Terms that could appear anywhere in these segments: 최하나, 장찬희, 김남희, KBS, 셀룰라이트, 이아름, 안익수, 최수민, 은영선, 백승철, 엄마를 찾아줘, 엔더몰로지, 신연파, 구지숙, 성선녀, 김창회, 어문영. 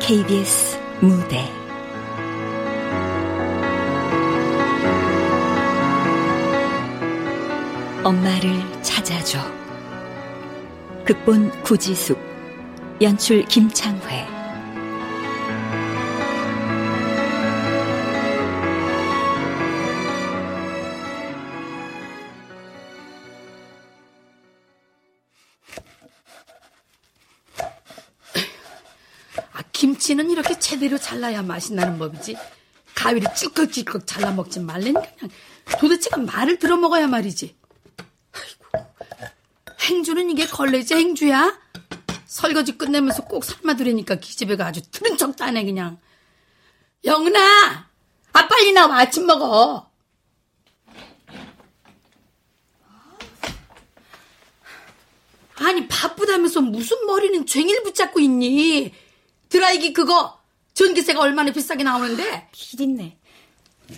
KBS 무대 엄마를 찾아줘. 극본 구지숙, 연출 김창회. 김치는 이렇게 제대로 잘라야 맛이 나는 법이지. 가위로 찔꺽찔꺽 잘라 먹지 말래니. 그냥 도대체가 말을 들어 먹어야 말이지. 아이고, 행주는 이게 걸레지 행주야? 설거지 끝내면서 꼭 삶아두려니까 기집애가 아주 들은 척도 안 해 그냥. 영은아, 아 빨리 나와, 아침 먹어. 아니 바쁘다면서 무슨 머리는 쟁일 붙잡고 있니? 드라이기 그거 전기세가 얼마나 비싸게 나오는데. 기린네.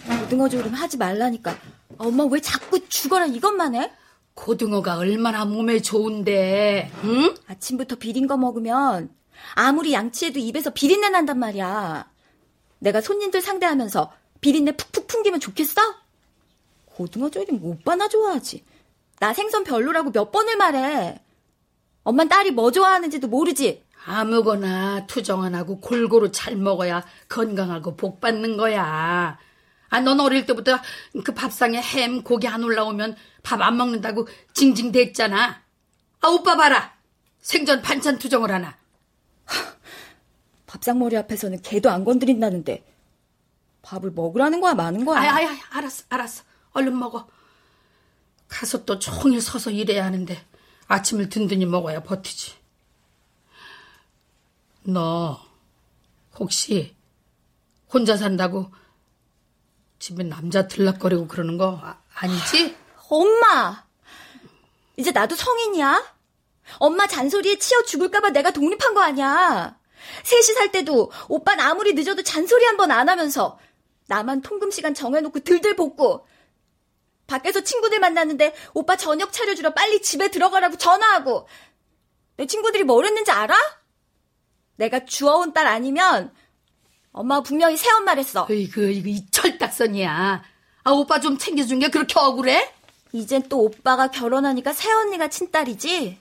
고등어조림 하지 말라니까. 엄마 왜 자꾸 죽어라 이것만 해? 고등어가 얼마나 몸에 좋은데. 응? 아침부터 비린 거 먹으면 아무리 양치해도 입에서 비린내 난단 말이야. 내가 손님들 상대하면서 비린내 푹푹 풍기면 좋겠어? 고등어조림 오빠나 좋아하지. 나 생선 별로라고 몇 번을 말해. 엄만 딸이 뭐 좋아하는지도 모르지. 아무거나 투정 안 하고 골고루 잘 먹어야 건강하고 복 받는 거야. 아, 넌 어릴 때부터 그 밥상에 햄, 고기 안 올라오면 밥 안 먹는다고 징징댔잖아. 아, 오빠 봐라. 생전 반찬 투정을 하나. 밥상머리 앞에서는 걔도 안 건드린다는데 밥을 먹으라는 거야, 마는 거야? 아야, 알았어. 얼른 먹어. 가서 또 종일 서서 일해야 하는데 아침을 든든히 먹어야 버티지. 너 혹시 혼자 산다고 집에 남자 들락거리고 그러는 거 아니지? 엄마! 이제 나도 성인이야? 엄마 잔소리에 치여 죽을까 봐 내가 독립한 거 아니야. 셋이 살 때도 오빠는 아무리 늦어도 잔소리 한 번 안 하면서 나만 통금 시간 정해놓고 들들 볶고, 밖에서 친구들 만났는데 오빠 저녁 차려주러 빨리 집에 들어가라고 전화하고. 내 친구들이 뭘 했는지 알아? 내가 주워온 딸 아니면 엄마가 분명히 새엄마를 했어. 이거 이 철딱선이야. 아, 오빠 좀 챙겨준 게 그렇게 억울해? 이젠 또 오빠가 결혼하니까 새언니가 친딸이지.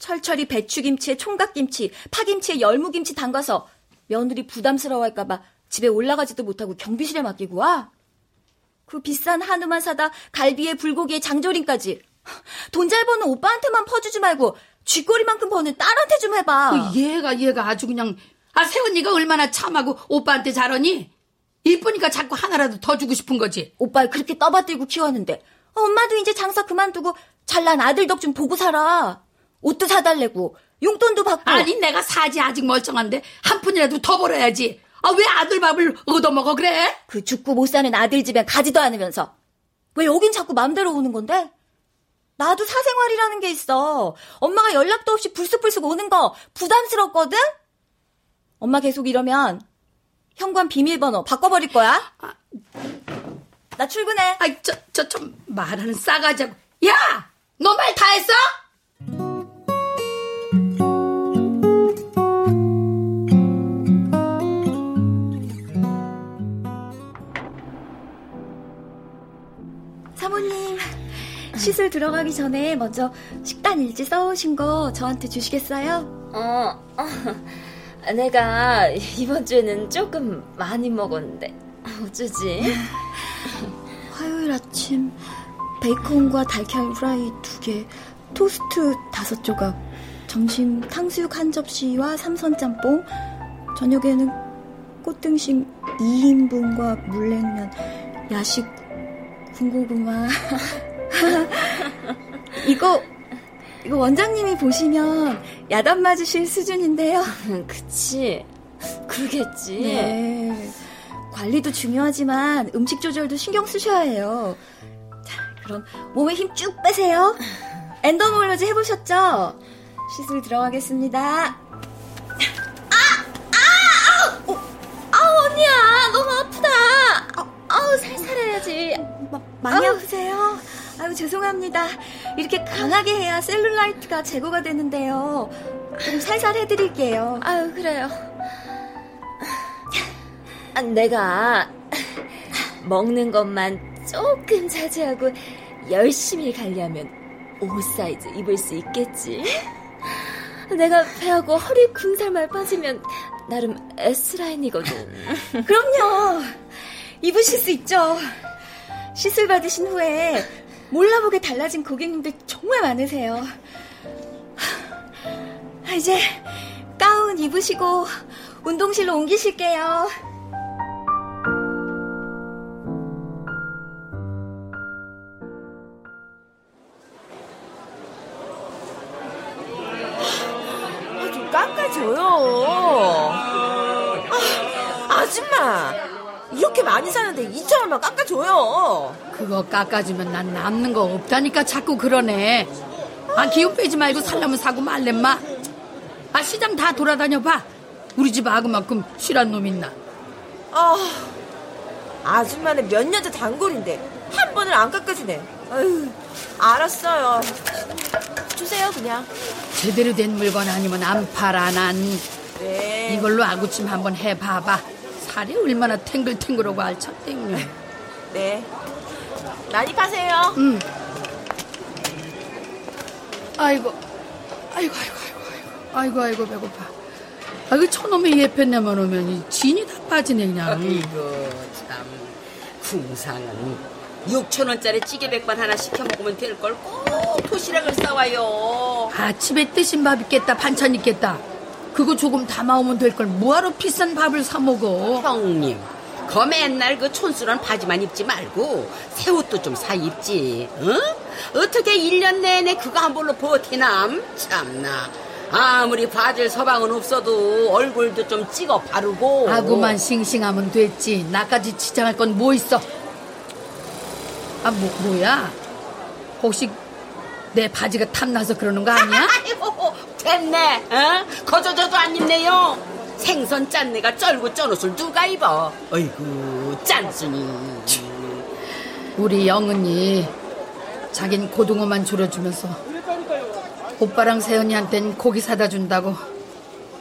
철철이 배추김치에 총각김치, 파김치에 열무김치 담가서 며느리 부담스러워할까 봐 집에 올라가지도 못하고 경비실에 맡기고 와. 그 비싼 한우만 사다 갈비에 불고기에 장조림까지. 돈 잘 버는 오빠한테만 퍼주지 말고 쥐꼬리만큼 버는 딸한테 좀 해봐. 얘가 아주 그냥. 아, 새언니가 얼마나 참하고 오빠한테 잘하니? 이쁘니까 자꾸 하나라도 더 주고 싶은 거지. 오빠를 그렇게 떠받들고 키웠는데 엄마도 이제 장사 그만두고 잘난 아들 덕 좀 보고 살아. 옷도 사달래고 용돈도 받고. 아니 내가 사지, 아직 멀쩡한데 한 푼이라도 더 벌어야지. 아, 왜 아들 밥을 얻어먹어 그래? 그 죽고 못 사는 아들 집엔 가지도 않으면서 왜 여긴 자꾸 맘대로 오는 건데? 나도 사생활이라는 게 있어. 엄마가 연락도 없이 불쑥불쑥 오는 거 부담스럽거든? 엄마 계속 이러면 현관 비밀번호 바꿔버릴 거야? 아, 나 출근해. 아이, 저 좀 말하는 싸가지고. 야! 너 말 다 했어? 사모님, 시술 들어가기 전에 먼저 식단 일지 써오신 거 저한테 주시겠어요? 내가 이번 주에는 조금 많이 먹었는데 어쩌지? 화요일 아침 베이컨과 달걀 후라이 2개, 토스트 5조각, 점심 탕수육 1접시와 삼선짬뽕, 저녁에는 꽃등심 2인분과 물냉면, 야식 군고구마. 이거 원장님이 보시면 야단 맞으실 수준인데요. 그치, 그러겠지. 네. 관리도 중요하지만 음식 조절도 신경 쓰셔야 해요. 자, 그럼 몸에 힘 쭉 빼세요. 엔더몰로지 해보셨죠? 시술 들어가겠습니다. 아유, 죄송합니다. 이렇게 강하게 해야 셀룰라이트가 제거가 되는데요. 좀 살살 해드릴게요. 아유, 그래요. 내가 먹는 것만 조금 자제하고 열심히 관리하면 O 사이즈 입을 수 있겠지. 내가 배하고 허리 군살만 빠지면 나름 S라인이거든. 그럼요. 입으실 수 있죠. 시술 받으신 후에 몰라보게 달라진 고객님들 정말 많으세요. 이제 가운 입으시고 운동실로 옮기실게요. 좀 깎아줘요. 아줌마, 이렇게 많이 사는데 2,000원만 깎아줘요. 그거 깎아주면 난 남는 거 없다니까 자꾸 그러네. 기운 빼지 말고 살려면 사고 말렘 마. 시장 다 돌아다녀봐. 우리 집 아그만큼 실한 놈 있나. 아줌마는 몇 년째 단골인데 한 번을 안 깎아주네. 아유, 알았어요. 주세요 그냥. 제대로 된 물건 아니면 안 팔아. 난 네. 이걸로 아구찜 한번 해봐봐. 살이 얼마나 탱글탱글하고 알차땡겨. 네, 많이 파세요. 아이고 배고파. 아이고, 저놈의 예편내만 오면 이 진이 다 빠지네 그냥. 아이고 참, 궁상은 6,000원짜리 찌개백반 하나 시켜 먹으면 될 걸 꼭 도시락을 싸와요. 아침에 뜨신 밥 있겠다, 반찬 있겠다. 그거 조금 담아오면 될 걸 뭐하러 비싼 밥을 사 먹어. 형님, 거 맨날 그 촌스러운 바지만 입지 말고 새 옷도 좀 사 입지. 응? 어떻게 1년 내내 그거 한 벌로 버티남. 참나. 아무리 바질 서방은 없어도 얼굴도 좀 찍어 바르고. 아구만 싱싱하면 됐지. 나까지 지장할 건 뭐 있어. 뭐야? 혹시 내 바지가 탐나서 그러는 거 아니야? 아이고, 됐네. 어? 거저저도 안 입네요. 생선 짠내가 쩔고 쩐 옷을 누가 입어. 어이구, 짠순이. 우리 영은이 자긴 고등어만 줄여주면서 오빠랑 세연이한텐 고기 사다 준다고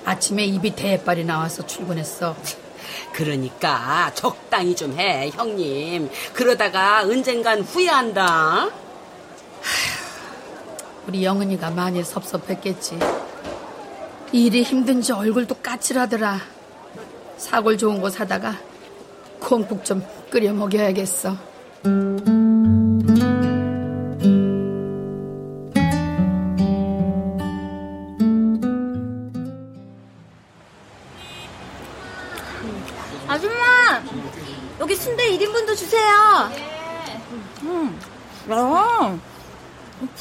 아침에 입이 대빨이 나와서 출근했어. 그러니까 적당히 좀 해 형님. 그러다가 언젠간 후회한다. 우리 영은이가 많이 섭섭했겠지. 일이 힘든지 얼굴도 까칠하더라. 사골 좋은 거 사다가 콩국 좀 끓여 먹여야겠어. 아줌마, 여기 순대 1인분도 주세요. 네. 야,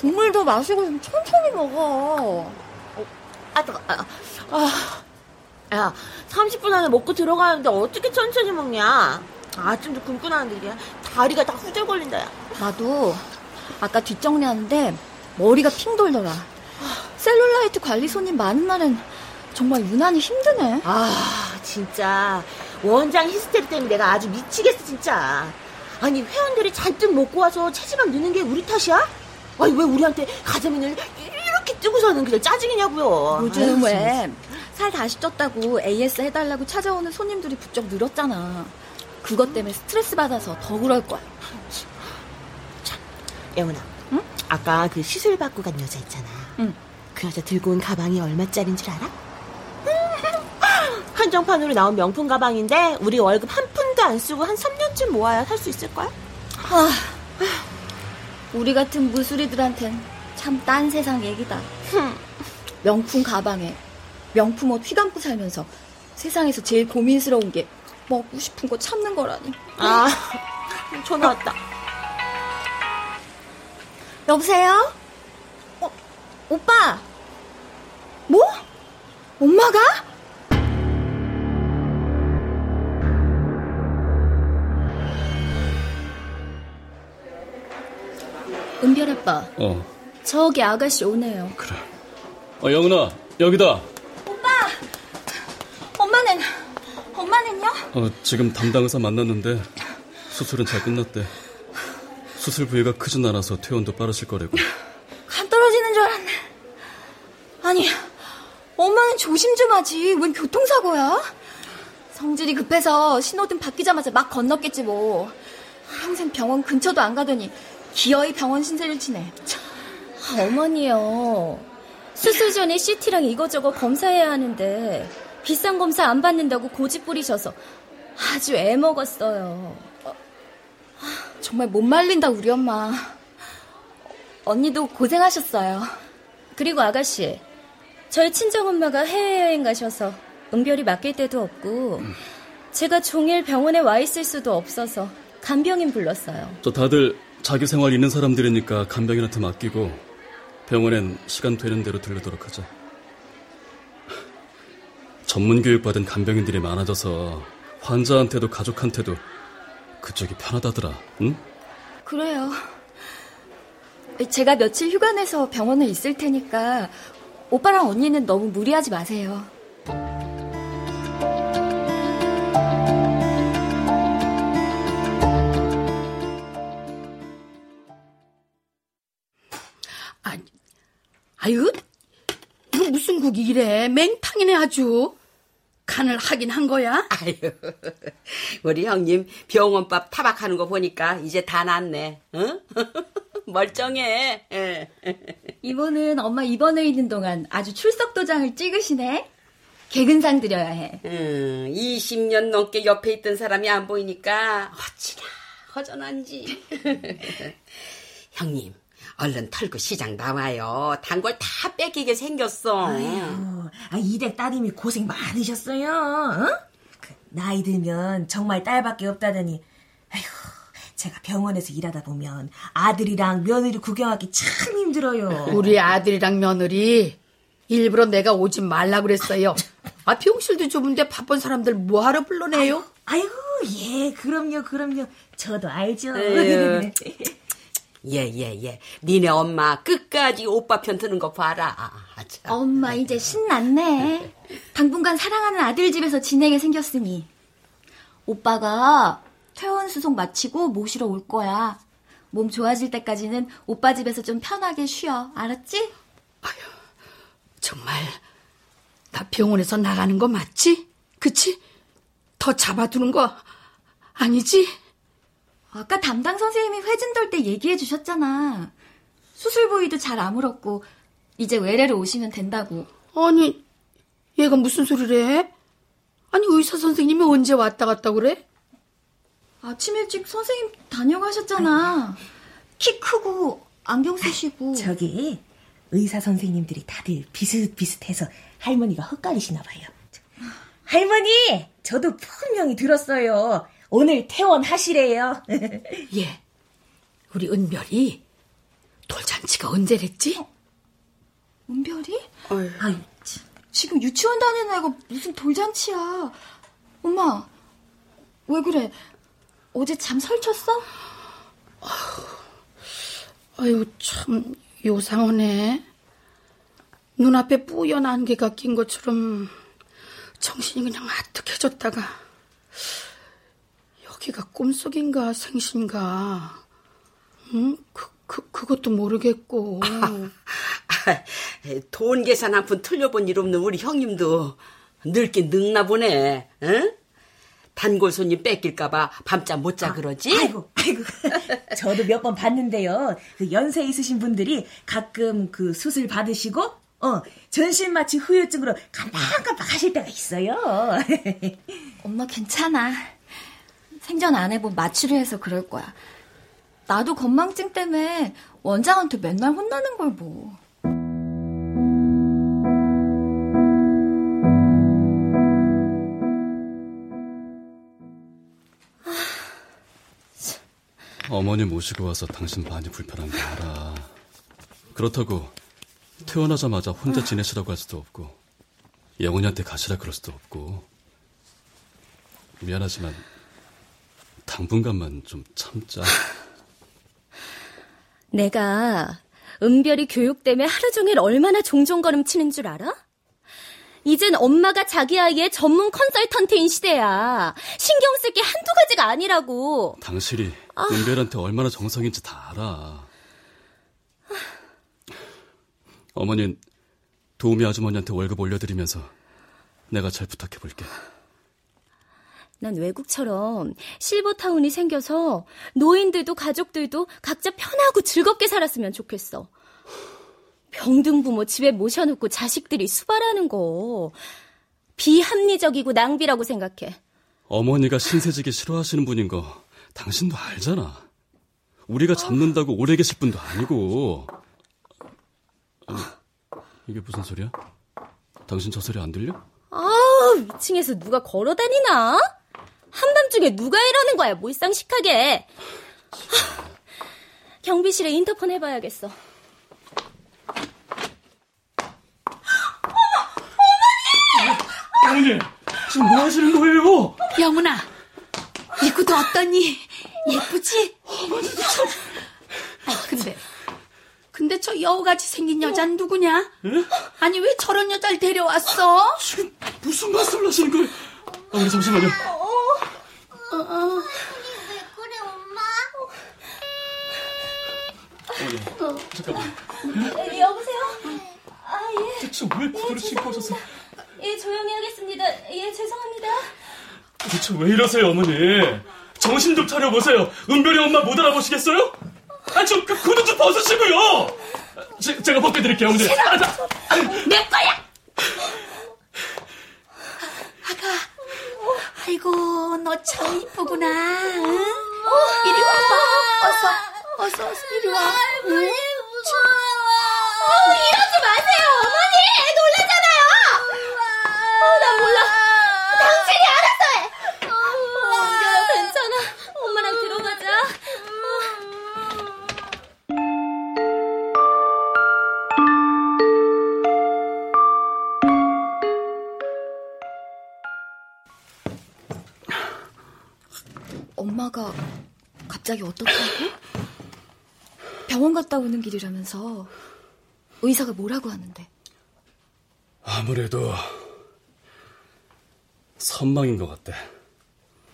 국물 더 마시고 좀 천천히 먹어. 야, 30분 안에 먹고 들어가는데 어떻게 천천히 먹냐. 아침도 굶고 나는데 이게 다리가 다 후절 걸린다. 야, 나도 아까 뒷정리하는데 머리가 핑 돌더라. 셀룰라이트 관리 손님 많은 날엔 정말 유난히 힘드네. 진짜 원장 히스테리 때문에 내가 아주 미치겠어 진짜. 아니, 회원들이 잔뜩 먹고 와서 체지방 느는 게 우리 탓이야? 아니, 왜 우리한테 가자민을 이렇게 뜨고서는 그냥 짜증이냐고요. 요즘 왜 살 다시 쪘다고 AS 해달라고 찾아오는 손님들이 부쩍 늘었잖아. 그것 때문에 스트레스 받아서 더 그럴 거야. 참, 영은아, 응? 아까 그 시술 받고 간 여자 있잖아. 응. 그 여자 들고 온 가방이 얼마짜린 줄 알아? 한정판으로 나온 명품 가방인데 우리 월급 한 푼도 안 쓰고 한 3년쯤 모아야 살 수 있을걸? 우리 같은 무수리들한텐 참 딴 세상 얘기다. 명품 가방에 명품 옷 휘감고 살면서 세상에서 제일 고민스러운 게 먹고 싶은 거 참는 거라니. 전화 왔다. 여보세요? 오빠! 뭐? 엄마가? 은별 아빠. 저기 아가씨 오네요. 그래. 영은아, 여기다. 오빠, 엄마는요? 지금 담당 의사 만났는데 수술은 잘 끝났대. 수술 부위가 크진 않아서 퇴원도 빠르실 거라고. 간 떨어지는 줄 알았네. 아니, 엄마는 조심 좀 하지. 웬 교통사고야? 성질이 급해서 신호등 바뀌자마자 막 건넜겠지 뭐. 평생 병원 근처도 안 가더니 기어이 병원 신세를 치네. 아, 어머니요. 수술 전에 CT랑 이거저거 검사해야 하는데 비싼 검사 안 받는다고 고집 부리셔서 아주 애먹었어요. 정말 못 말린다 우리 엄마. 언니도 고생하셨어요. 그리고 아가씨, 저희 친정엄마가 해외여행 가셔서 은별이 맡길 데도 없고 제가 종일 병원에 와 있을 수도 없어서 간병인 불렀어요. 저 다들 자기 생활 있는 사람들이니까 간병인한테 맡기고 병원엔 시간 되는 대로 들르도록 하죠. 전문 교육받은 간병인들이 많아져서 환자한테도 가족한테도 그쪽이 편하다더라. 응? 그래요. 제가 며칠 휴가 내서 병원에 있을 테니까 오빠랑 언니는 너무 무리하지 마세요. 아유, 이거 무슨 국이 이래? 맹탕이네 아주. 간을 하긴 한 거야? 아유, 우리 형님 병원밥 타박하는 거 보니까 이제 다 낫네. 응? 멀쩡해. 이모는 엄마 입원해 있는 동안 아주 출석도장을 찍으시네. 개근상 드려야 해. 20년 넘게 옆에 있던 사람이 안 보이니까 어찌나 허전한지. 형님, 얼른 털고 시장 나와요. 단골 다 뺏기게 생겼어. 아유, 이댁 따님이 고생 많으셨어요. 어? 나이 들면 정말 딸밖에 없다더니. 아이고, 제가 병원에서 일하다 보면 아들이랑 며느리 구경하기 참 힘들어요. 우리 아들이랑 며느리 일부러 내가 오지 말라 그랬어요. 아, 병실도 좁은데 바쁜 사람들 뭐하러 불러내요? 아이고, 예, 그럼요. 저도 알죠. 예. 니네 엄마 끝까지 오빠 편 드는 거 봐라. 아, 엄마 이제 신났네. 당분간 사랑하는 아들 집에서 지내게 생겼으니 오빠가 퇴원 수속 마치고 모시러 올 거야. 몸 좋아질 때까지는 오빠 집에서 좀 편하게 쉬어. 알았지? 아휴, 정말 나 병원에서 나가는 거 맞지? 그치? 더 잡아두는 거 아니지? 아까 담당 선생님이 회진 돌 때 얘기해 주셨잖아. 수술 부위도 잘 아물었고 이제 외래로 오시면 된다고. 아니, 얘가 무슨 소리를 해? 아니, 의사 선생님이 언제 왔다 갔다 그래? 아침 일찍 선생님 다녀가셨잖아. 키 크고 안경 쓰시고. 저기 의사 선생님들이 다들 비슷비슷해서 할머니가 헛갈리시나 봐요. 할머니, 저도 분명히 들었어요. 오늘 퇴원하시래요. 예, 우리 은별이 돌잔치가 언제랬지? 은별이? 아유, 지금 유치원 다니는 애가 무슨 돌잔치야. 엄마, 왜 그래? 어제 잠 설쳤어? 아유, 참 요상하네. 눈앞에 뿌연 안개가 낀 것처럼 정신이 그냥 아득해졌다가 걔가 꿈속인가 생신가, 응? 그것도 모르겠고. 돈 계산 한 푼 틀려본 일 없는 우리 형님도 늙긴 늙나 보네. 응? 단골 손님 뺏길까봐 밤잠 못 자 그러지? 아이고. 저도 몇 번 봤는데요. 그 연세 있으신 분들이 가끔 그 수술 받으시고, 전신 마취 후유증으로 깜빡깜빡 하실 때가 있어요. 엄마 괜찮아. 생전 안 해본 마취를 해서 그럴 거야. 나도 건망증 때문에 원장한테 맨날 혼나는 걸 뭐. 어머니 모시고 와서 당신 많이 불편한 거 알아. 그렇다고 퇴원하자마자 혼자 지내시라고 할 수도 없고 영원이한테 가시라 그럴 수도 없고. 미안하지만 당분간만 좀 참자. 내가 은별이 교육 때문에 하루 종일 얼마나 종종걸음 치는 줄 알아? 이젠 엄마가 자기 아이의 전문 컨설턴트인 시대야. 신경 쓸 게 한두 가지가 아니라고. 당신이 은별한테 얼마나 정성인지 다 알아. 어머니는 도우미 아주머니한테 월급 올려드리면서 내가 잘 부탁해볼게. 난 외국처럼 실버타운이 생겨서 노인들도 가족들도 각자 편하고 즐겁게 살았으면 좋겠어. 병든 부모 집에 모셔놓고 자식들이 수발하는 거 비합리적이고 낭비라고 생각해. 어머니가 신세지기 싫어하시는 분인 거 당신도 알잖아. 우리가 잡는다고 오래 계실 분도 아니고. 아니, 이게 무슨 소리야? 당신 저 소리 안 들려? 아우, 위층에서 누가 걸어다니나? 한밤중에 누가 이러는 거야, 몰상식하게. 아, 경비실에 인터폰 해봐야겠어. 어머니! 지금 뭐 하시는 거예요? 영훈아, 이 구두 어떠니? 예쁘지? 어머니도 참... 아니, 근데 저 여우같이 생긴 여자는 누구냐? 예? 아니, 왜 저런 여자를 데려왔어? 아, 지금 무슨 말씀을 하시는 거예요? 어머니, 잠시만요. 어머니, 왜 그래, 엄마? 어머니, 잠깐만. 예? 여보세요? 아, 예. 대체 왜 구두를 신고 오셨어요? 예, 조용히 하겠습니다. 예, 죄송합니다. 대체 왜 이러세요, 어머니? 정신 좀 차려보세요. 은별이 엄마 못 알아보시겠어요? 아, 저 구두 좀 벗으시고요. 제가 벗겨드릴게요, 어머니. 내 거야. 아가, 아이고, 너 참 이쁘구나. 응? 이리 와봐. 어서 이리 와. 응? 이러지 마세요, 어머니. 놀라잖아요. 나 몰라. 당신이 알아서 해. 은별아, 괜찮아. 엄마랑 들어가자. 엄마가 갑자기 어떻다고? 병원 갔다 오는 길이라면서 의사가 뭐라고 하는데? 아무래도 선망인 것 같대.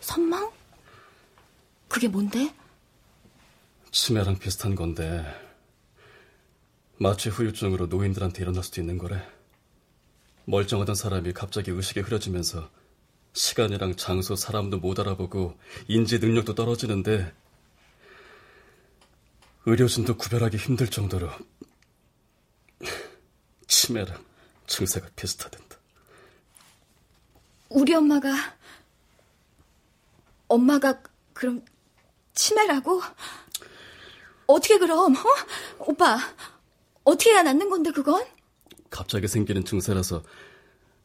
선망? 그게 뭔데? 치매랑 비슷한 건데 마취 후유증으로 노인들한테 일어날 수도 있는 거래. 멀쩡하던 사람이 갑자기 의식이 흐려지면서 시간이랑 장소, 사람도 못 알아보고 인지 능력도 떨어지는데 의료진도 구별하기 힘들 정도로 치매랑 증세가 비슷하단다. 우리 엄마가 그럼 치매라고? 어떻게 그럼? 어? 오빠, 어떻게 해야 낫는 건데 그건? 갑자기 생기는 증세라서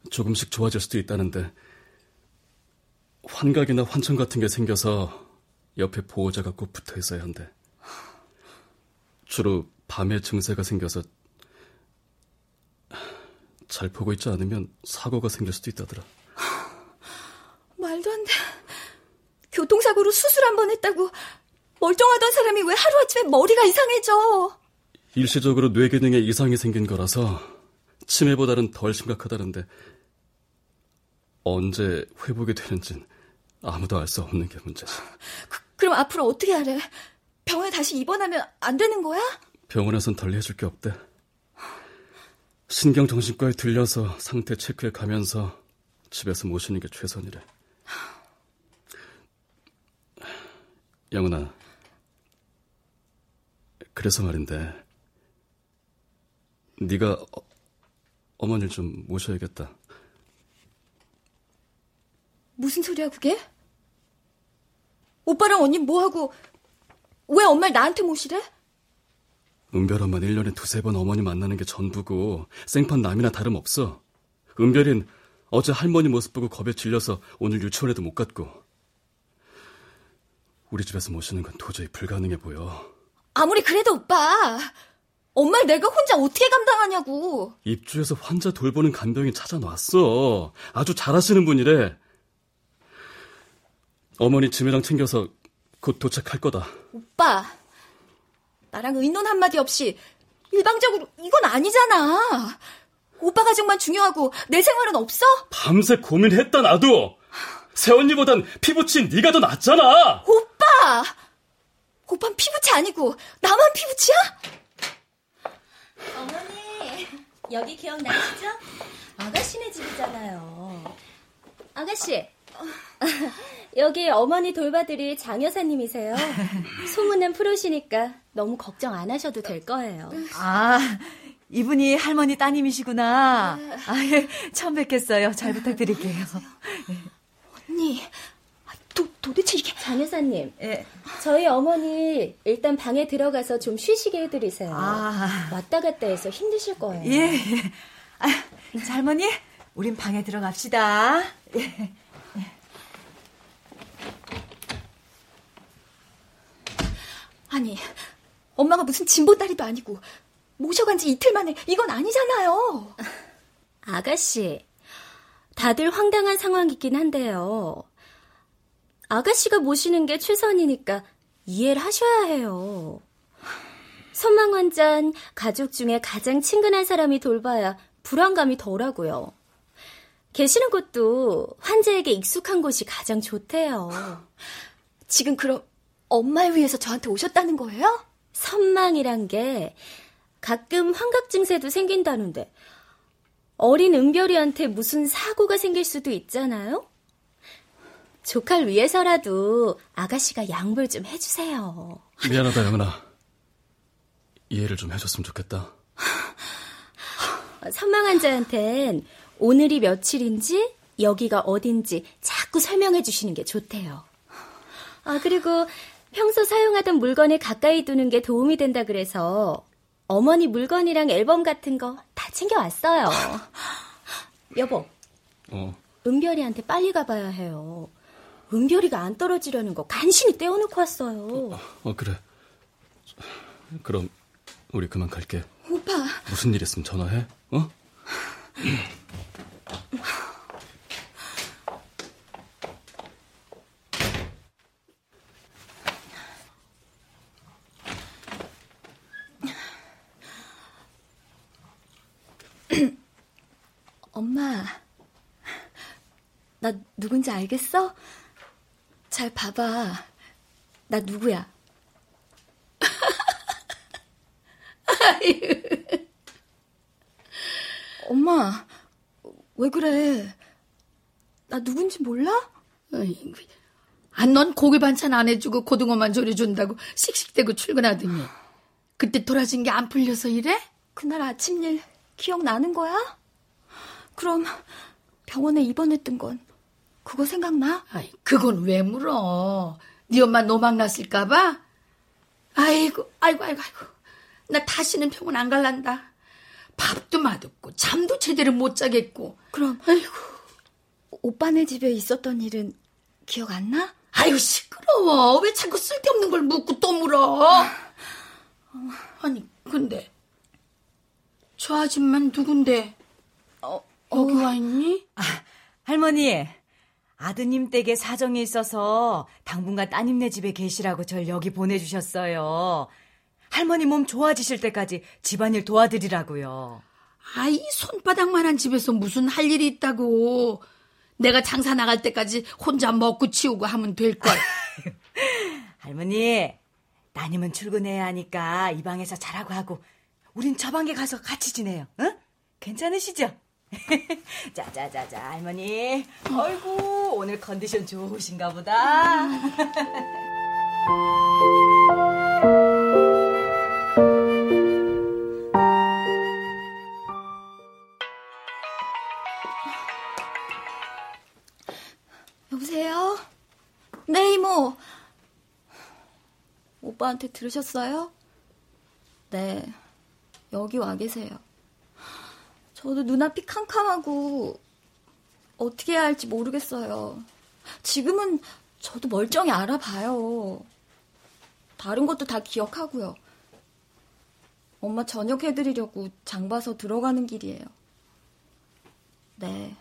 조금씩 좋아질 수도 있다는데 환각이나 환청 같은 게 생겨서 옆에 보호자가 꼭 붙어 있어야 한대. 주로 밤에 증세가 생겨서 잘 보고 있지 않으면 사고가 생길 수도 있다더라. 말도 안 돼. 교통사고로 수술 한번 했다고 멀쩡하던 사람이 왜 하루아침에 머리가 이상해져? 일시적으로 뇌 기능에 이상이 생긴 거라서 치매보다는 덜 심각하다는데 언제 회복이 되는지는 아무도 알 수 없는 게 문제지. 그럼 앞으로 어떻게 하래? 병원에 다시 입원하면 안 되는 거야? 병원에선 달리 해줄 게 없대. 신경정신과에 들려서 상태 체크해 가면서 집에서 모시는 게 최선이래. 영은아, 그래서 말인데 네가 어머니를 좀 모셔야겠다. 무슨 소리야 그게? 오빠랑 언니 뭐하고 왜 엄마를 나한테 모시래? 은별 엄마는 1년에 2-3번 어머니 만나는 게 전부고 생판 남이나 다름없어. 은별인 어제 할머니 모습 보고 겁에 질려서 오늘 유치원에도 못 갔고. 우리 집에서 모시는 건 도저히 불가능해 보여. 아무리 그래도 오빠, 엄마를 내가 혼자 어떻게 감당하냐고. 입주해서 환자 돌보는 간병인 찾아놨어. 아주 잘하시는 분이래. 어머니 짐이랑 챙겨서 곧 도착할 거다. 오빠, 나랑 의논 한마디 없이 일방적으로 이건 아니잖아. 오빠 가족만 중요하고 내 생활은 없어? 밤새 고민했다 나도. 새언니보단 피부치인 네가 더 낫잖아. 오빠! 오빤 피부치 아니고 나만 피부치야? 어머니, 여기 기억나시죠? 아가씨네 집이잖아요. 아가씨, 여기 어머니 돌봐드릴 장 여사님이세요. 소문난 프로시니까 너무 걱정 안 하셔도 될 거예요. 아, 이분이 할머니 따님이시구나. 아, 예, 처음 뵙겠어요. 잘 부탁드릴게요. 언니, 도대체 이게... 장 여사님, 예. 저희 어머니 일단 방에 들어가서 좀 쉬시게 해드리세요. 아. 왔다 갔다 해서 힘드실 거예요. 예, 예. 아, 자, 할머니, 우린 방에 들어갑시다. 예. 아니, 엄마가 무슨 진보딸이도 아니고 모셔간 지 이틀 만에 이건 아니잖아요. 아가씨, 다들 황당한 상황이긴 한데요. 아가씨가 모시는 게 최선이니까 이해를 하셔야 해요. 선망 환자는 가족 중에 가장 친근한 사람이 돌봐야 불안감이 덜하고요. 계시는 곳도 환자에게 익숙한 곳이 가장 좋대요. 지금 그럼 엄마를 위해서 저한테 오셨다는 거예요? 선망이란 게 가끔 환각 증세도 생긴다는데 어린 은별이한테 무슨 사고가 생길 수도 있잖아요? 조카를 위해서라도 아가씨가 양보를 좀 해주세요. 미안하다, 영은아. 이해를 좀 해줬으면 좋겠다. 선망 환자한텐 오늘이 며칠인지 여기가 어딘지 자꾸 설명해 주시는 게 좋대요. 아, 그리고 평소 사용하던 물건을 가까이 두는 게 도움이 된다 그래서 어머니 물건이랑 앨범 같은 거 다 챙겨왔어요. 여보, 은별이한테 빨리 가봐야 해요. 은별이가 안 떨어지려는 거 간신히 떼어놓고 왔어요. 그래. 그럼 우리 그만 갈게. 오빠. 무슨 일 있으면 전화해. 어? 엄마, 나 누군지 알겠어? 잘 봐봐. 나 누구야? 아유. 엄마, 왜 그래? 나 누군지 몰라? 아이고, 아, 넌 고기 반찬 안 해주고 고등어만 조려준다고 씩씩대고 출근하더니 그때 돌아진 게 안 풀려서 이래? 그날 아침 일 기억나는 거야? 그럼 병원에 입원했던 건 그거 생각나? 아이, 그건 왜 물어? 네 엄마 노망 났을까 봐? 아이고. 나 다시는 병원 안 갈란다. 밥도 맛없고 잠도 제대로 못 자겠고. 그럼 아이고, 오빠네 집에 있었던 일은 기억 안 나? 아이고, 시끄러워. 왜 자꾸 쓸데없는 걸 묻고 또 물어? 아니, 근데 저 아줌만 누군데? 여기 와 있니? 아, 할머니, 아드님 댁에 사정이 있어서 당분간 따님네 집에 계시라고 절 여기 보내주셨어요. 할머니 몸 좋아지실 때까지 집안일 도와드리라고요. 아이, 손바닥만한 집에서 무슨 할 일이 있다고. 내가 장사 나갈 때까지 혼자 먹고 치우고 하면 될걸. 할머니, 따님은 출근해야 하니까 이 방에서 자라고 하고 우린 저 방에 가서 같이 지내요. 응? 괜찮으시죠? 자자자자, 할머니. 아이고, 오늘 컨디션 좋으신가 보다. 여보세요? 네, 이모. 오빠한테 들으셨어요? 네, 여기 와 계세요. 저도 눈앞이 캄캄하고 어떻게 해야 할지 모르겠어요. 지금은 저도 멀쩡히 알아봐요. 다른 것도 다 기억하고요. 엄마 저녁 해드리려고 장 봐서 들어가는 길이에요. 네,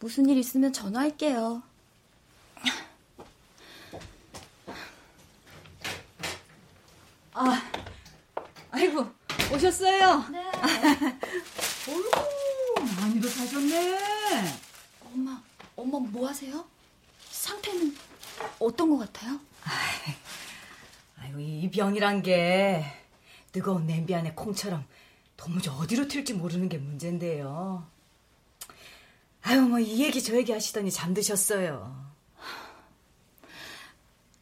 무슨 일 있으면 전화할게요. 아이고, 오셨어요? 네. 어이구, 많이도 사셨네. 엄마 뭐 하세요? 상태는 어떤 것 같아요? 아이고, 이 병이란 게 뜨거운 냄비 안에 콩처럼 도무지 어디로 튈지 모르는 게 문제인데요. 아유, 뭐 이 얘기 저 얘기 하시더니 잠드셨어요.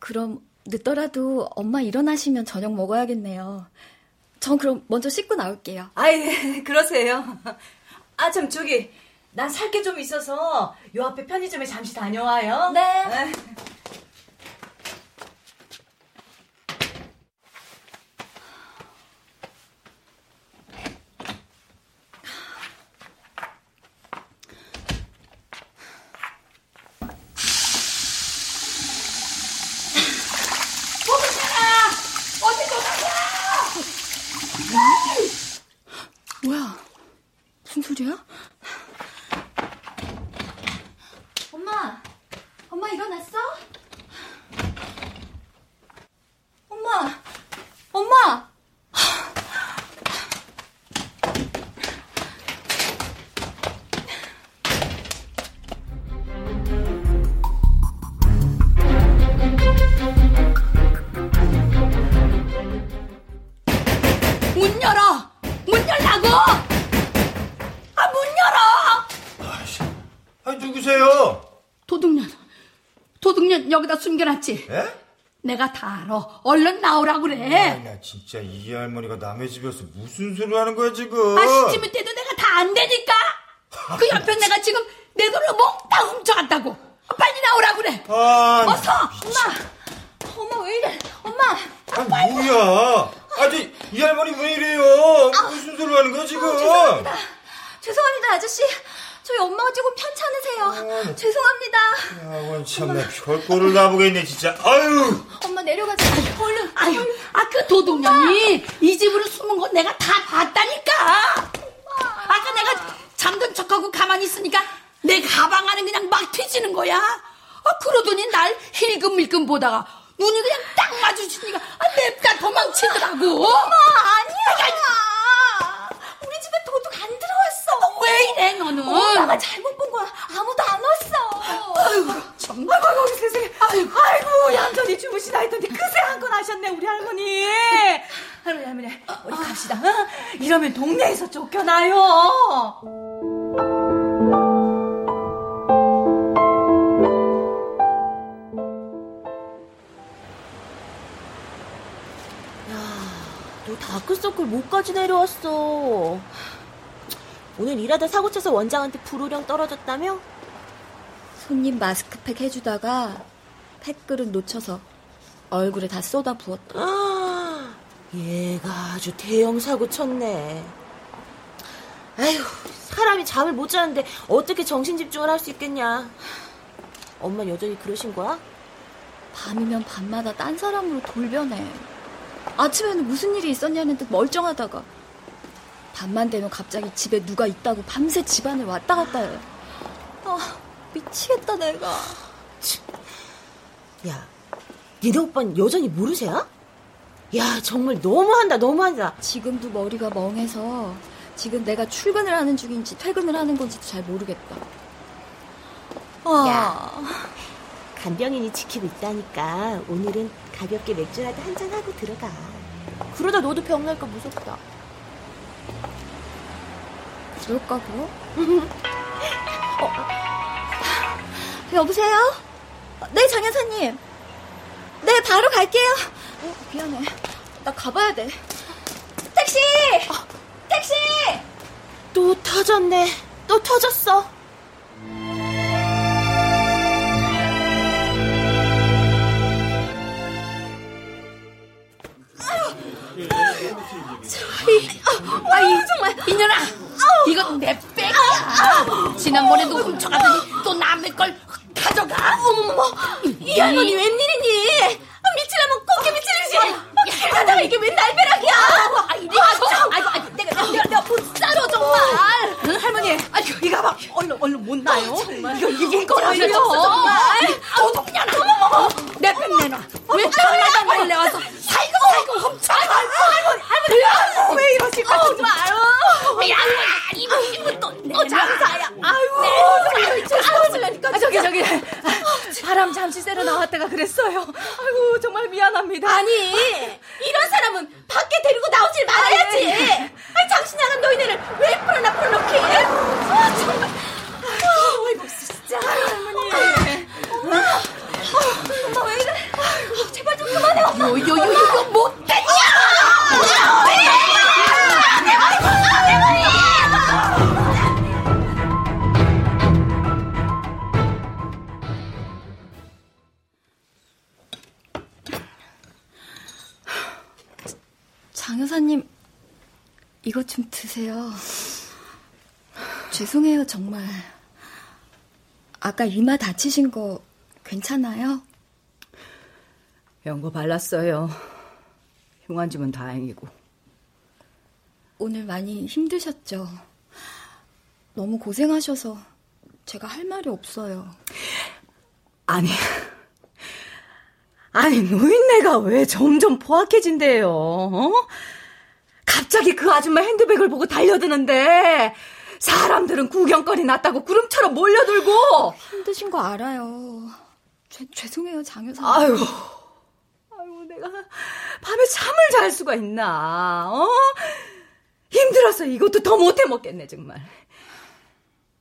그럼 늦더라도 엄마 일어나시면 저녁 먹어야겠네요. 전 그럼 먼저 씻고 나올게요. 아이, 그러세요. 아, 참, 저기 난 살 게 좀 있어서 요 앞에 편의점에 잠시 다녀와요. 네. 여기다 숨겨놨지? 에? 내가 다 알아. 얼른 나오라고 그래. 나 진짜 이 할머니가 남의 집에서 무슨 소리를 하는 거야 지금. 아, 시집 밑에도 내가 다 안 되니까. 그 옆에 내가 지금 내 돈으로 몽땅 훔쳐갔다고. 빨리 나오라고 그래. 아, 어서. 엄마. 엄마 왜 이래. 엄마. 아, 뭐야. 아니 이 할머니 왜 이래요. 무슨 소리를 하는 거야 지금. 죄송합니다. 죄송합니다 아저씨. 저희 엄마가 조금 편찮으세요. 죄송합니다. 야, 참나 별꼴을 나보겠네 진짜. 아유. 엄마 내려가자. 얼른. 아유. 아, 그 도둑년이 이 집으로 숨은 거 내가 다 봤다니까. 엄마. 아까 내가 잠든 척하고 가만히 있으니까 내 가방 안에 그냥 막 튀지는 거야. 아, 그러더니 날 힐끔밀끔 보다가 눈이 그냥 딱 마주치니까 아, 냅다 도망치더라고. 엄마 아니야. 우리 집에 도둑 안 들어왔어. 왜 이래 너는? 엄마가 잘못 본 거야. 아무도 안 왔어. 아이고 정말. 아이고 세상에. 아이고 얌전히 주무시다 했더니 그새 한건 하셨네 우리 할머니. 할머니 우리 갑시다. 어? 이러면 동네에서 쫓겨나요. 너 다크서클 목까지 내려왔어. 오늘 일하다 사고쳐서 원장한테 불호령 떨어졌다며? 손님 마스크팩 해주다가 팩그릇 놓쳐서 얼굴에 다 쏟아부었다. 아, 얘가 아주 대형 사고쳤네. 아휴, 사람이 잠을 못 자는데 어떻게 정신 집중을 할 수 있겠냐. 엄마 여전히 그러신 거야? 밤이면 밤마다 딴 사람으로 돌변해. 아침에는 무슨 일이 있었냐는 듯 멀쩡하다가 밤만 되면 갑자기 집에 누가 있다고 밤새 집안을 왔다 갔다 해. 아, 미치겠다 내가. 야, 니네 오빠는 여전히 모르세요? 야, 정말 너무한다 너무한다. 지금도 머리가 멍해서 지금 내가 출근을 하는 중인지 퇴근을 하는 건지도 잘 모르겠다. 야, 간병인이 지키고 있다니까 오늘은 가볍게 맥주라도 한잔하고 들어가. 그러다 너도 병날까 무섭다. 그럴까 뭐? 여보세요? 네, 장 여사님. 네, 바로 갈게요. 미안해. 나 가봐야 돼. 택시! 택시! 또 터졌네. 또 터졌어. 아이, 정말 민현아, 이건 내 백이야. 지난번에도 훔쳐가더니 또 남의 걸 가져가. 어머머, 이 할머니 웬일이니? 미치려면 꽃게 미치지. 길 가다가 이게 웬 날벼락이야? 아이고, 내가 못 살아 정말. 할머니, 아이고, 이 가방 얼른 못 놔요. 이거 이길 거라며. 정말. 도둑이야. 어머머, 내 백 내놔. 왜 장마다 몰래 와서? 아이고, 훔쳐. 할머니, 왜 이러실까? 정말. 미안해. 저기 바람 잠시 쐬러 나왔다가 그랬어요. 아이고 정말 미안합니다. 아니 이런 사람은 밖에 데리고 나오질 말아야지. 아니 정신 나간 너희네를 왜 풀어나 풀어놓기. 아 정말. 아이고 진짜. 할머니. 엄마. 엄마 왜 이래. 아이고 제발 좀 그만해. 요거 못됐냐. 장 여사님, 이것 좀 드세요. 죄송해요, 정말. 아까 이마 다치신 거 괜찮아요? 연고 발랐어요. 흉한지면 다행이고. 오늘 많이 힘드셨죠? 너무 고생하셔서 제가 할 말이 없어요. 아니, 노인네가 왜 점점 포악해진대요? 어? 갑자기 그 아줌마 핸드백을 보고 달려드는데 사람들은 구경거리 났다고 구름처럼 몰려들고. 힘드신 거 알아요. 죄송해요, 장 여사님. 아이고, 내가 밤에 잠을 잘 수가 있나? 어? 힘들어서 이것도 더 못해 먹겠네, 정말.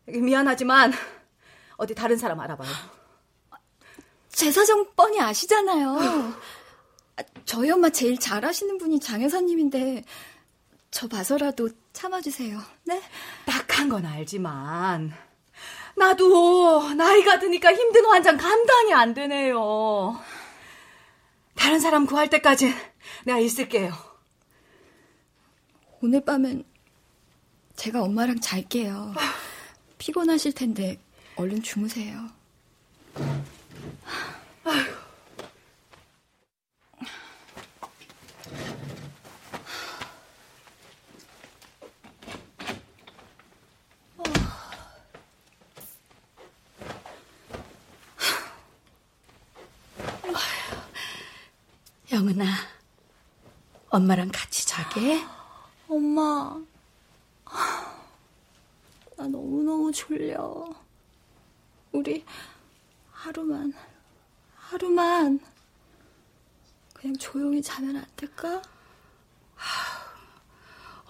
미안하지만 어디 다른 사람 알아봐요. 제 사정 뻔히 아시잖아요. 저희 엄마 제일 잘하시는 분이 장 여사님인데 저 봐서라도 참아주세요. 네? 딱한 건 알지만 나도 나이가 드니까 힘든 환장 감당이 안 되네요. 다른 사람 구할 때까지 내가 있을게요. 오늘 밤엔 제가 엄마랑 잘게요. 피곤하실 텐데 얼른 주무세요. 아이고. 영은아, 엄마랑 같이 자게. 엄마, 나 너무너무 졸려. 우리 하루만 그냥 조용히 자면 안 될까?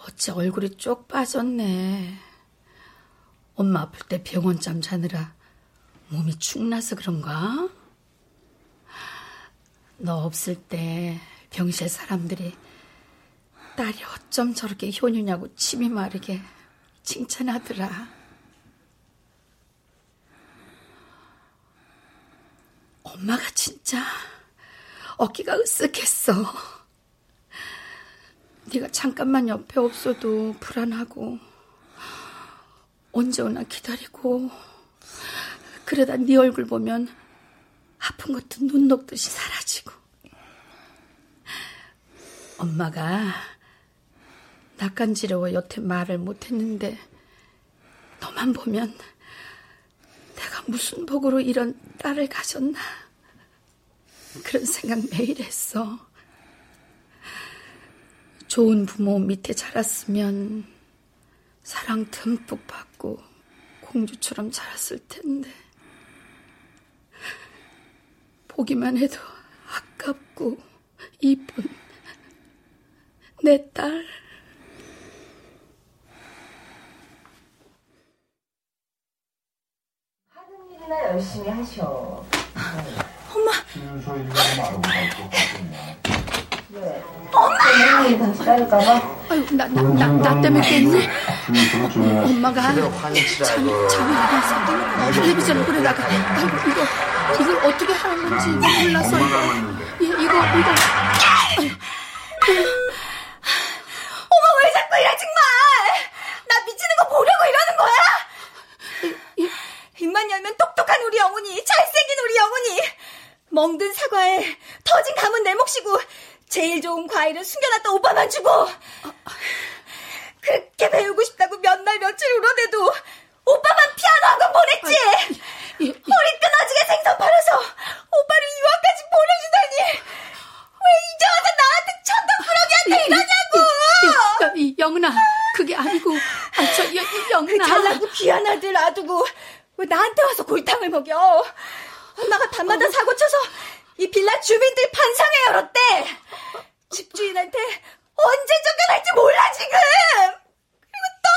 어째 얼굴이 쪽 빠졌네. 엄마 아플 때 병원잠 자느라 몸이 축나서 그런가? 너 없을 때 병실 사람들이 딸이 어쩜 저렇게 효녀냐고 침이 마르게 칭찬하더라. 엄마가 진짜 어깨가 으쓱했어. 네가 잠깐만 옆에 없어도 불안하고 언제 오나 기다리고 그러다 네 얼굴 보면 아픈 것도 눈 녹듯이 사라지고. 엄마가 낯간지러워 여태 말을 못했는데 너만 보면 내가 무슨 복으로 이런 딸을 가졌나 그런 생각 매일 했어. 좋은 부모 밑에 자랐으면 사랑 듬뿍 받고 공주처럼 자랐을 텐데 보기만 해도 아깝고 이쁜 내 딸. 하는 일이나 열심히 하셔. 엄마. 엄마. 아이고 나 때문에 깼니? 엄마가 잠이 안 와서 텔레비전을 보려다가 아이고 이걸 어떻게 하는 건지 몰라서 이거. 엄마 왜 자꾸 이래 정말? 나 미치는 거 보려고 이러는 거야? 입만 열면 똑똑한 우리 영훈이, 잘생긴 우리 영훈이, 멍든 사과에 터진 감은 내 몫이고 제일 좋은 과일은 숨겨놨던 오빠만 주고. 그렇게 배우고 싶다고 몇 날 며칠 울어대도 오빠만 피아노 학원 보냈지. 허리 끊어지게 생선 팔아서 오빠를 유학까지 보내주다니 왜 이제 와서 나한테 천덕꾸러기한테 이러냐고. 영은아 그게 아니고. 영은아, 그 잘나고 귀한 아들 놔두고 왜 나한테 와서 골탕을 먹여. 엄마가 밤마다 사고 쳐서 이 빌라 주민들 반상회 열었대. 집주인한테 언제 쫓겨날지 몰라 지금. 그리고 또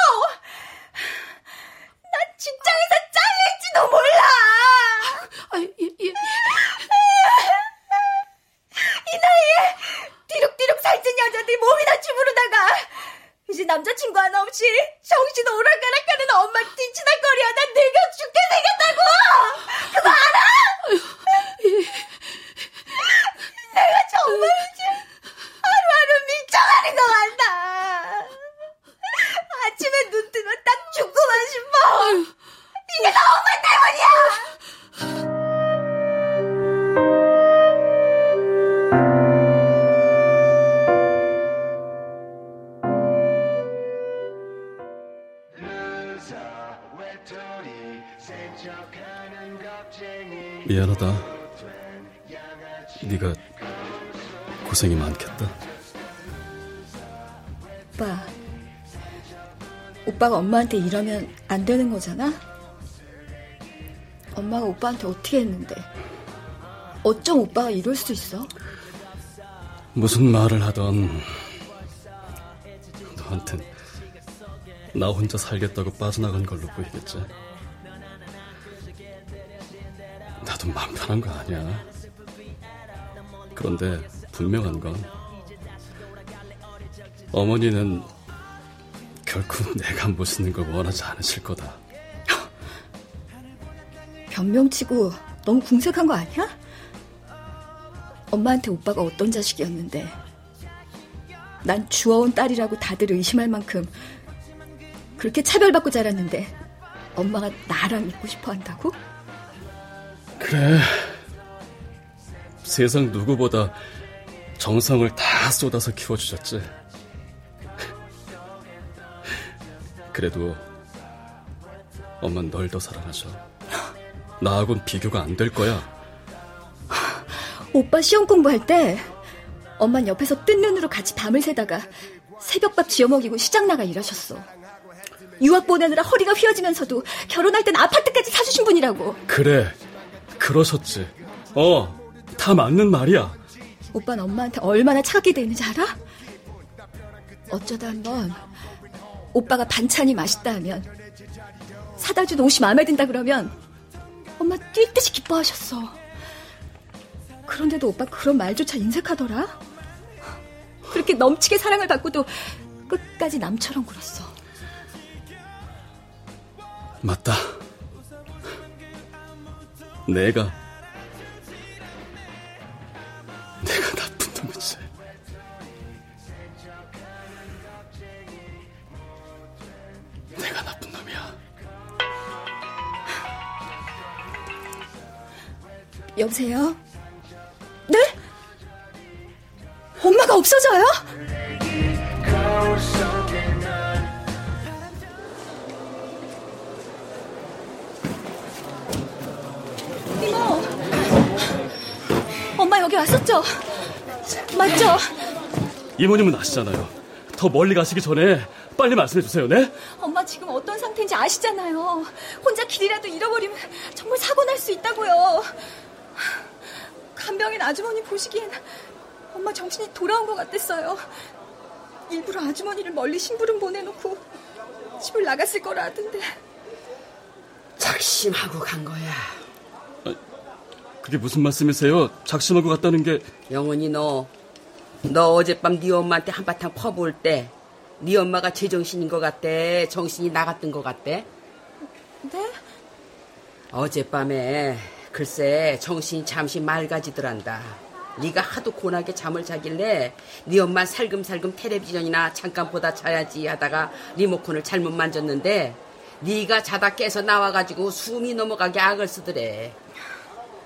나 직장에서 짤릴지도 몰라. 이 나이에 뒤룩뒤룩 살찐 여자들이 몸이나 주무르다가 이제 남자친구 하나 없이 정신 오락가락하는 엄마 뒤치다거리하다 늙어 죽게 생겼다고. 그거 알아? 내가 정말 이제 하루하루 미쳐가는 것 같다. 아침에 눈 뜨면 딱 죽고만 싶어. 이게 다 엄마 때문이야. 미안하다. 네가 고생이 많겠다. 오빠가 엄마한테 이러면 안 되는 거잖아? 엄마가 오빠한테 어떻게 했는데? 어쩜 오빠가 이럴 수 있어? 무슨 말을 하던 너한텐 나 혼자 살겠다고 빠져나간 걸로 보이겠지. 나도 마음 편한 거 아니야. 그런데 분명한 건 어머니는 결코 내가 멋있는 걸 원하지 않으실 거다. 변명치고 너무 궁색한 거 아니야? 엄마한테 오빠가 어떤 자식이었는데 난 주워온 딸이라고 다들 의심할 만큼 그렇게 차별받고 자랐는데 엄마가 나랑 있고 싶어 한다고? 그래, 세상 누구보다 정성을 다 쏟아서 키워주셨지. 그래도 엄만 널 더 사랑하셔. 나하고는 비교가 안 될 거야. 오빠 시험 공부할 때 엄만 옆에서 뜬 눈으로 같이 밤을 새다가 새벽밥 지어먹이고 시장 나가 일하셨어. 유학 보내느라 허리가 휘어지면서도 결혼할 땐 아파트까지 사주신 분이라고. 그래, 그러셨지. 다 맞는 말이야. 오빠는 엄마한테 얼마나 차갑게 되는지 알아? 어쩌다 한번 오빠가 반찬이 맛있다 하면, 사다 준 옷이 마음에 든다 그러면 엄마 뛸 듯이 기뻐하셨어. 그런데도 오빠 그런 말조차 인색하더라. 그렇게 넘치게 사랑을 받고도 끝까지 남처럼 굴었어. 맞다. 내가 나쁜 놈이지. 내가 나쁜 놈이야. 여보세요? 네? 엄마가 없어져요? 엄마 여기 왔었죠? 맞죠? 이모님은 아시잖아요. 더 멀리 가시기 전에 빨리 말씀해주세요. 네? 엄마 지금 어떤 상태인지 아시잖아요. 혼자 길이라도 잃어버리면 정말 사고 날 수 있다고요. 간병인 아주머니 보시기엔 엄마 정신이 돌아온 것 같았어요. 일부러 아주머니를 멀리 심부름 보내놓고 집을 나갔을 거라 하던데. 작심하고 간 거야. 그게 무슨 말씀이세요? 작심하고 갔다는 게... 영원히 너 어젯밤 네 엄마한테 한바탕 퍼부을 때 네 엄마가 제정신인 것 같대? 정신이 나갔던 것 같대? 네? 어젯밤에 글쎄 정신이 잠시 맑아지더란다. 네가 하도 곤하게 잠을 자길래 네 엄마 살금살금 텔레비전이나 잠깐 보다 자야지 하다가 리모컨을 잘못 만졌는데 네가 자다 깨서 나와가지고 숨이 넘어가게 악을 쓰더래.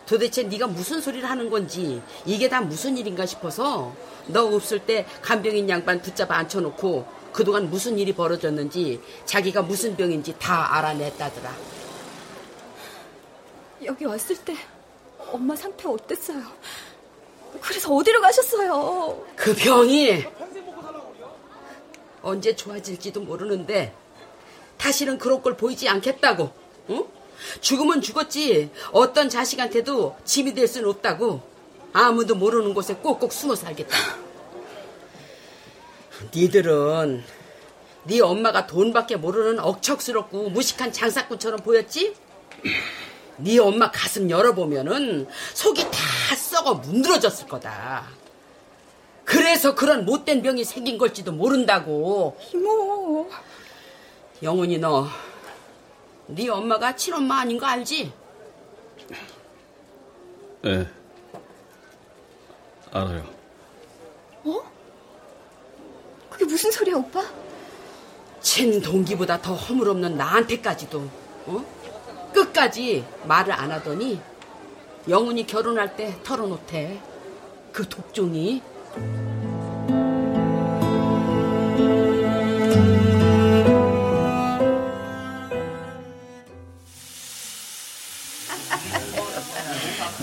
도대체 네가 무슨 소리를 하는 건지 이게 다 무슨 일인가 싶어서 너 없을 때 간병인 양반 붙잡아 앉혀놓고 그동안 무슨 일이 벌어졌는지 자기가 무슨 병인지 다 알아냈다더라. 여기 왔을 때 엄마 상태 어땠어요? 그래서 어디로 가셨어요? 그 병이 언제 좋아질지도 모르는데 다시는 그런 걸 보이지 않겠다고. 응? 죽으면 죽었지 어떤 자식한테도 짐이 될 수는 없다고. 아무도 모르는 곳에 꼭꼭 숨어 살겠다. 니들은 네 엄마가 돈밖에 모르는 억척스럽고 무식한 장사꾼처럼 보였지? 네 엄마 가슴 열어보면은 속이 다 썩어 문드러졌을 거다. 그래서 그런 못된 병이 생긴 걸지도 모른다고. 이모. 영훈이 너 네 엄마가 친엄마 아닌 거 알지? 네. 알아요. 어? 그게 무슨 소리야 오빠? 친 동기보다 더 허물없는 나한테까지도 끝까지 말을 안 하더니 영훈이 결혼할 때 털어놓대. 그 독종이.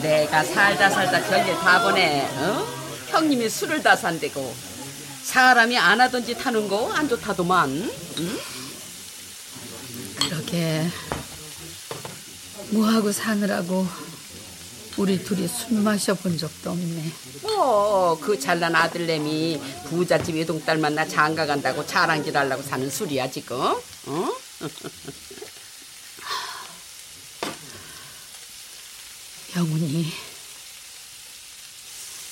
내가 살다 별일 다 보네. 어? 형님이 술을 다 산대고 사람이 안 하던 짓 하는 거 안 좋다더만. 응? 그러게 뭐하고 사느라고 우리 둘이 술 마셔본 적도 없네. 그 잘난 아들내미 부잣집 외동딸 만나 장가간다고 자랑질하려고 사는 술이야 지금. 어? 영훈이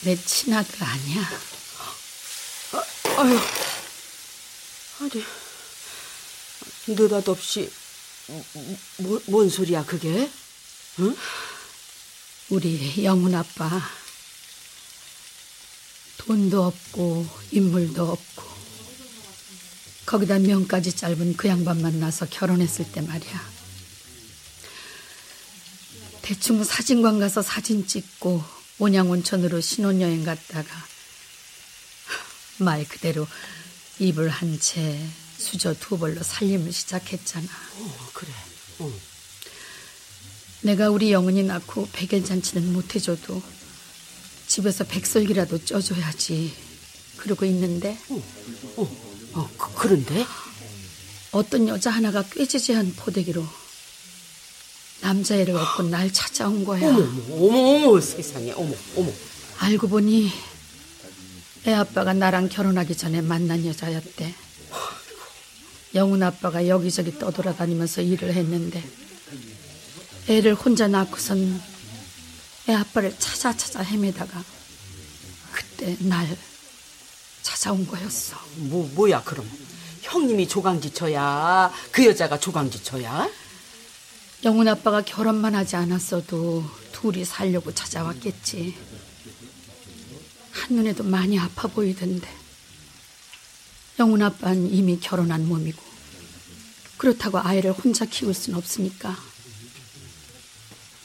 내 친아들 아니야? 아유, 아니 느닷없이 뭔 소리야 그게? 응? 우리 영훈 아빠 돈도 없고 인물도 없고 거기다 명까지 짧은 그 양반 만나서 결혼했을 때 말이야. 대충 사진관 가서 사진 찍고 온양온천으로 신혼여행 갔다가 말 그대로 이불 한 채 수저 두 벌로 살림을 시작했잖아. 그래. 내가 우리 영은이 낳고 백일잔치는 못해줘도 집에서 백설기라도 쪄줘야지 그러고 있는데 그런데? 어떤 여자 하나가 꾀지지한 포대기로 남자애를 얻고 날 찾아온 거야. 어머 세상에. 어머 알고 보니 애 아빠가 나랑 결혼하기 전에 만난 여자였대. 영훈 아빠가 여기저기 떠돌아다니면서 일을 했는데 애를 혼자 낳고선 애 아빠를 찾아 헤매다가 그때 날 찾아온 거였어. 뭐야 그럼? 형님이 조강지처야? 그 여자가 조강지처야? 영훈 아빠가 결혼만 하지 않았어도 둘이 살려고 찾아왔겠지. 한눈에도 많이 아파 보이던데. 영훈 아빠는 이미 결혼한 몸이고 그렇다고 아이를 혼자 키울 순 없으니까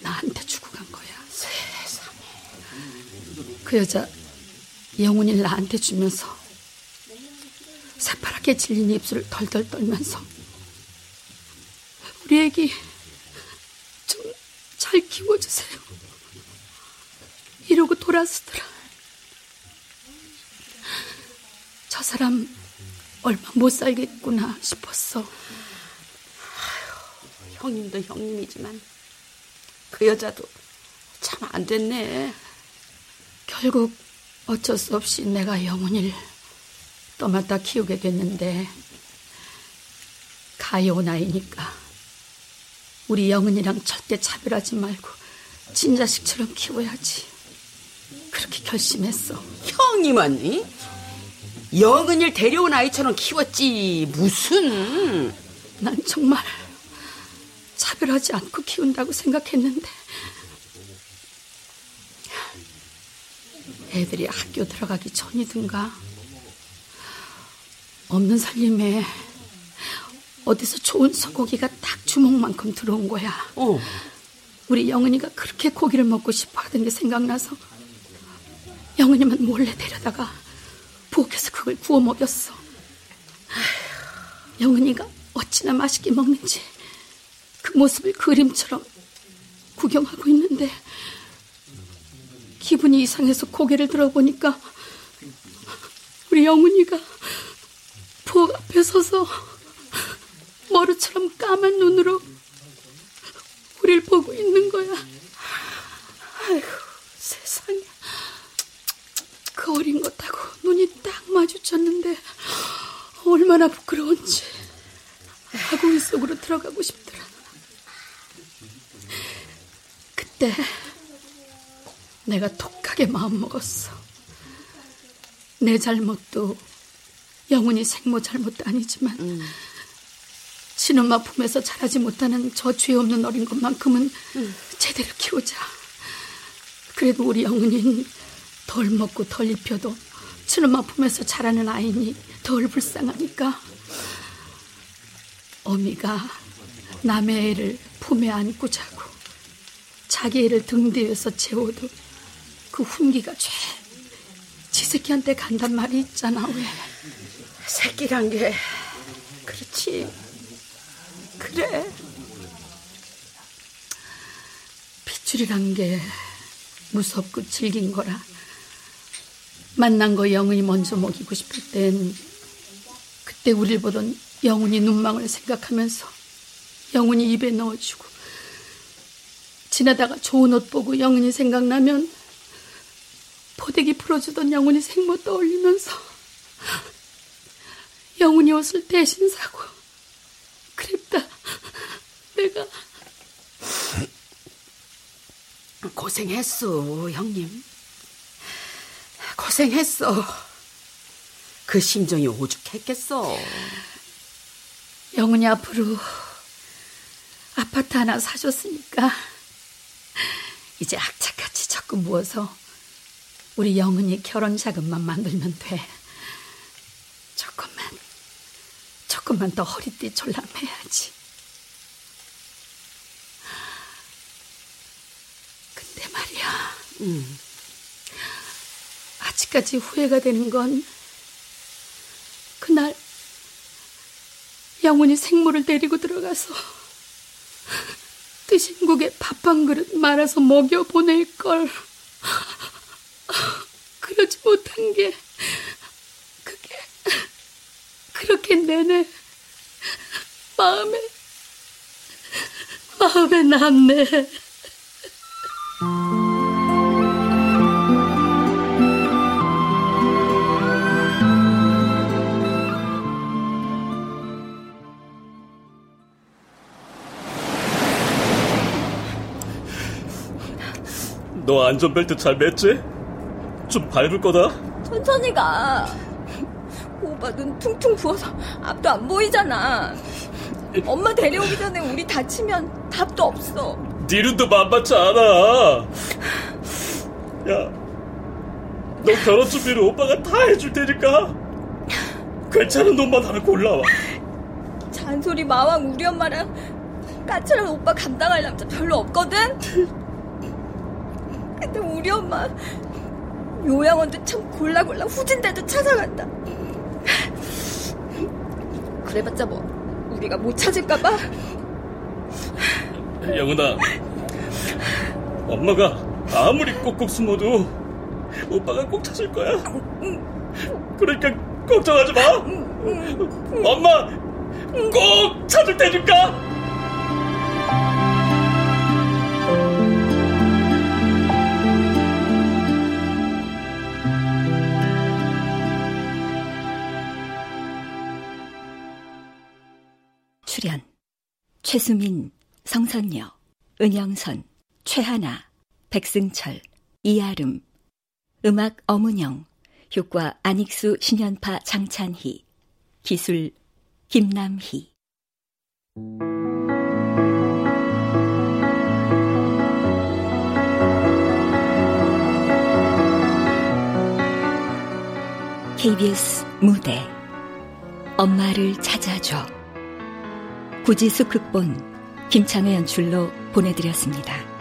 나한테 주고 간 거야. 세상에. 그 여자 영훈이 나한테 주면서 새파랗게 질린 입술을 덜덜 떨면서 우리 애기 좀 잘 키워주세요 이러고 돌아서더라. 저 사람 얼마 못 살겠구나 싶었어. 아유, 형님도 형님이지만 그 여자도 참 안 됐네. 결국 어쩔 수 없이 내가 영훈이를 떠맡아 키우게 됐는데 가여운 아이니까 우리 영은이랑 절대 차별하지 말고 진자식처럼 키워야지 그렇게 결심했어. 형님은 영은이를 데려온 아이처럼 키웠지 무슨. 난 정말 차별하지 않고 키운다고 생각했는데 애들이 학교 들어가기 전이든가 없는 살림에 어디서 좋은 소고기가 딱 주먹만큼 들어온 거야. 우리 영은이가 그렇게 고기를 먹고 싶어 하던 게 생각나서 영은이만 몰래 데려다가 부엌에서 그걸 구워 먹였어. 영은이가 어찌나 맛있게 먹는지 그 모습을 그림처럼 구경하고 있는데 기분이 이상해서 고개를 들어보니까 우리 영은이가 부엌 앞에 서서 머루처럼 까만 눈으로 우릴 보고 있는 거야. 아이고, 세상에. 그 어린 것하고 눈이 딱 마주쳤는데 얼마나 부끄러운지. 아궁이 속으로 들어가고 싶더라. 그때 내가 독하게 마음먹었어. 내 잘못도 영훈이 생모 잘못도 아니지만 친엄마 품에서 자라지 못하는 저 죄 없는 어린 것만큼은 제대로 키우자. 그래도 우리 영훈이는 덜 먹고 덜 입혀도 친엄마 품에서 자라는 아이니 덜 불쌍하니까. 어미가 남의 애를 품에 안고 자고 자기 애를 등대에서 재워도 그 훈기가 죄 지새끼한테 간단 말이 있잖아. 왜 새끼란 게 그렇지. 그래, 핏줄이란 게 무섭고 질긴 거라. 만난 거 영훈이 먼저 먹이고 싶을 땐 그때 우릴 보던 영훈이 눈망울 생각하면서 영훈이 입에 넣어주고, 지나다가 좋은 옷 보고 영훈이 생각나면 포대기 풀어주던 영훈이 생모 떠올리면서 영훈이 옷을 대신 사고 그랬다. 내가 고생했어. 형님 고생했어. 그 심정이 오죽했겠어. 영훈이 앞으로 아파트 하나 사줬으니까 이제 악착같이 적금 모아서 우리 영훈이 결혼 자금만 만들면 돼. 조금만 더 허리띠 졸라매야지. 근데 말이야, 아직까지 후회가 되는 건 그날 영훈이 생모를 데리고 들어가서 뜨신국에 밥 한 그릇 말아서 먹여 보낼 걸. 그러지 못한 게 그게 그렇게 내내 마음에 남네. 너 안전벨트 잘 맸지? 좀 밟을 거다. 천천히 가. 오빠 눈 퉁퉁 부어서 앞도 안 보이잖아. 엄마 데려오기 전에 우리 다치면 답도 없어. 네 눈도 만만치 않아. 야, 너 결혼 준비를 오빠가 다 해줄 테니까 괜찮은 놈만 하나 골라와. 잔소리 마왕 우리 엄마랑 까칠한 오빠 감당할 남자 별로 없거든? 근데 우리 엄마 요양원도 참 골라골라 후진대도 찾아간다. 그래봤자 뭐 우리가 못 찾을까봐. 영은아, 엄마가 아무리 꼭꼭 숨어도 오빠가 꼭 찾을 거야. 그러니까 걱정하지 마. 엄마 꼭 찾을 테니까. 출연 최수민, 성선녀, 은영선, 최하나, 백승철, 이아름. 음악 어문영, 효과 안익수, 신연파, 장찬희. 기술 김남희. KBS 무대 엄마를 찾아줘. 구지숙 극본, 김창회 연출로 보내드렸습니다.